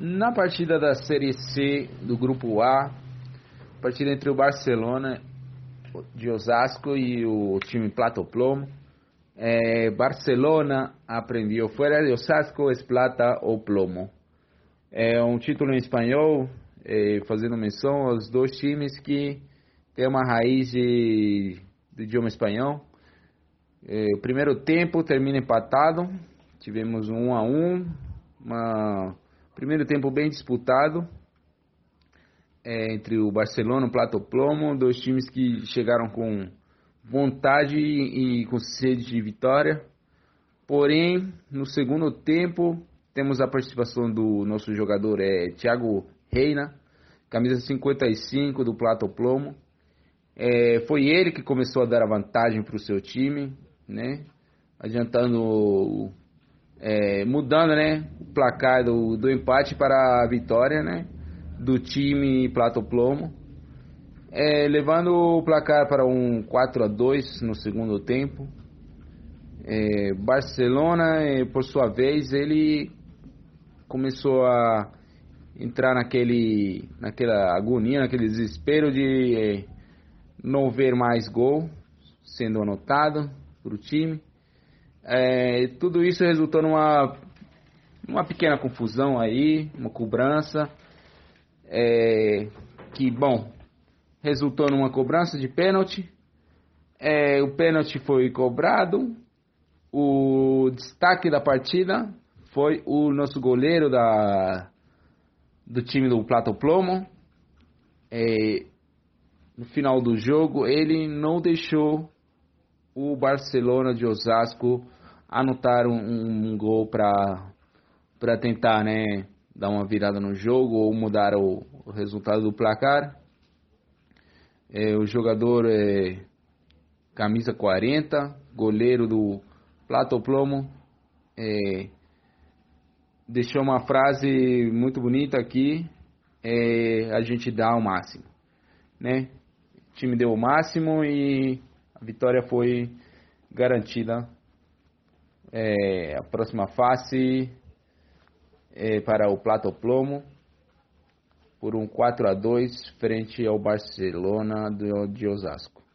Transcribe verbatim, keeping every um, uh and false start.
Na partida da Série C do Grupo A, partida entre o Barcelona de Osasco e o time Plata o Plomo, é, Barcelona aprendió, fuera de Osasco es plata o plomo. É um título em espanhol, é, fazendo menção aos dois times que tem uma raiz de, de idioma espanhol. É, o primeiro tempo termina empatado, tivemos um a um, uma, primeiro tempo bem disputado, é, entre o Barcelona e o Plata o Plomo, dois times que chegaram com vontade e, e com sede de vitória. Porém, no segundo tempo, temos a participação do nosso jogador é, Thiago Reina, camisa cinquenta e cinco do Plata o Plomo. É, foi ele que começou a dar a vantagem para o seu time, né? Adiantando, é, mudando, né, o placar do, do empate para a vitória, né, do time Plata o Plomo, é, levando o placar para um quatro a dois no segundo tempo. É, Barcelona, é, por sua vez, ele começou a entrar naquele, naquela agonia, naquele desespero de é, não ver mais gol sendo anotado para o time. É, tudo isso resultou numa, numa pequena confusão aí, uma cobrança, é, que, bom, resultou numa cobrança de pênalti. É, o pênalti foi cobrado. O destaque da partida foi o nosso goleiro da, do time do Plata o Plomo. É, no final do jogo, ele não deixou o Barcelona de Osasco anotar um, um gol para tentar, né, dar uma virada no jogo ou mudar o, o resultado do placar. É, o jogador é camisa quarenta, goleiro do Plata o Plomo, é, deixou uma frase muito bonita aqui, é, a gente dá o máximo, né? O time deu o máximo e a vitória foi garantida, é, a próxima fase é, para o Plata o Plomo, por um quatro a dois frente ao Barcelona de Osasco.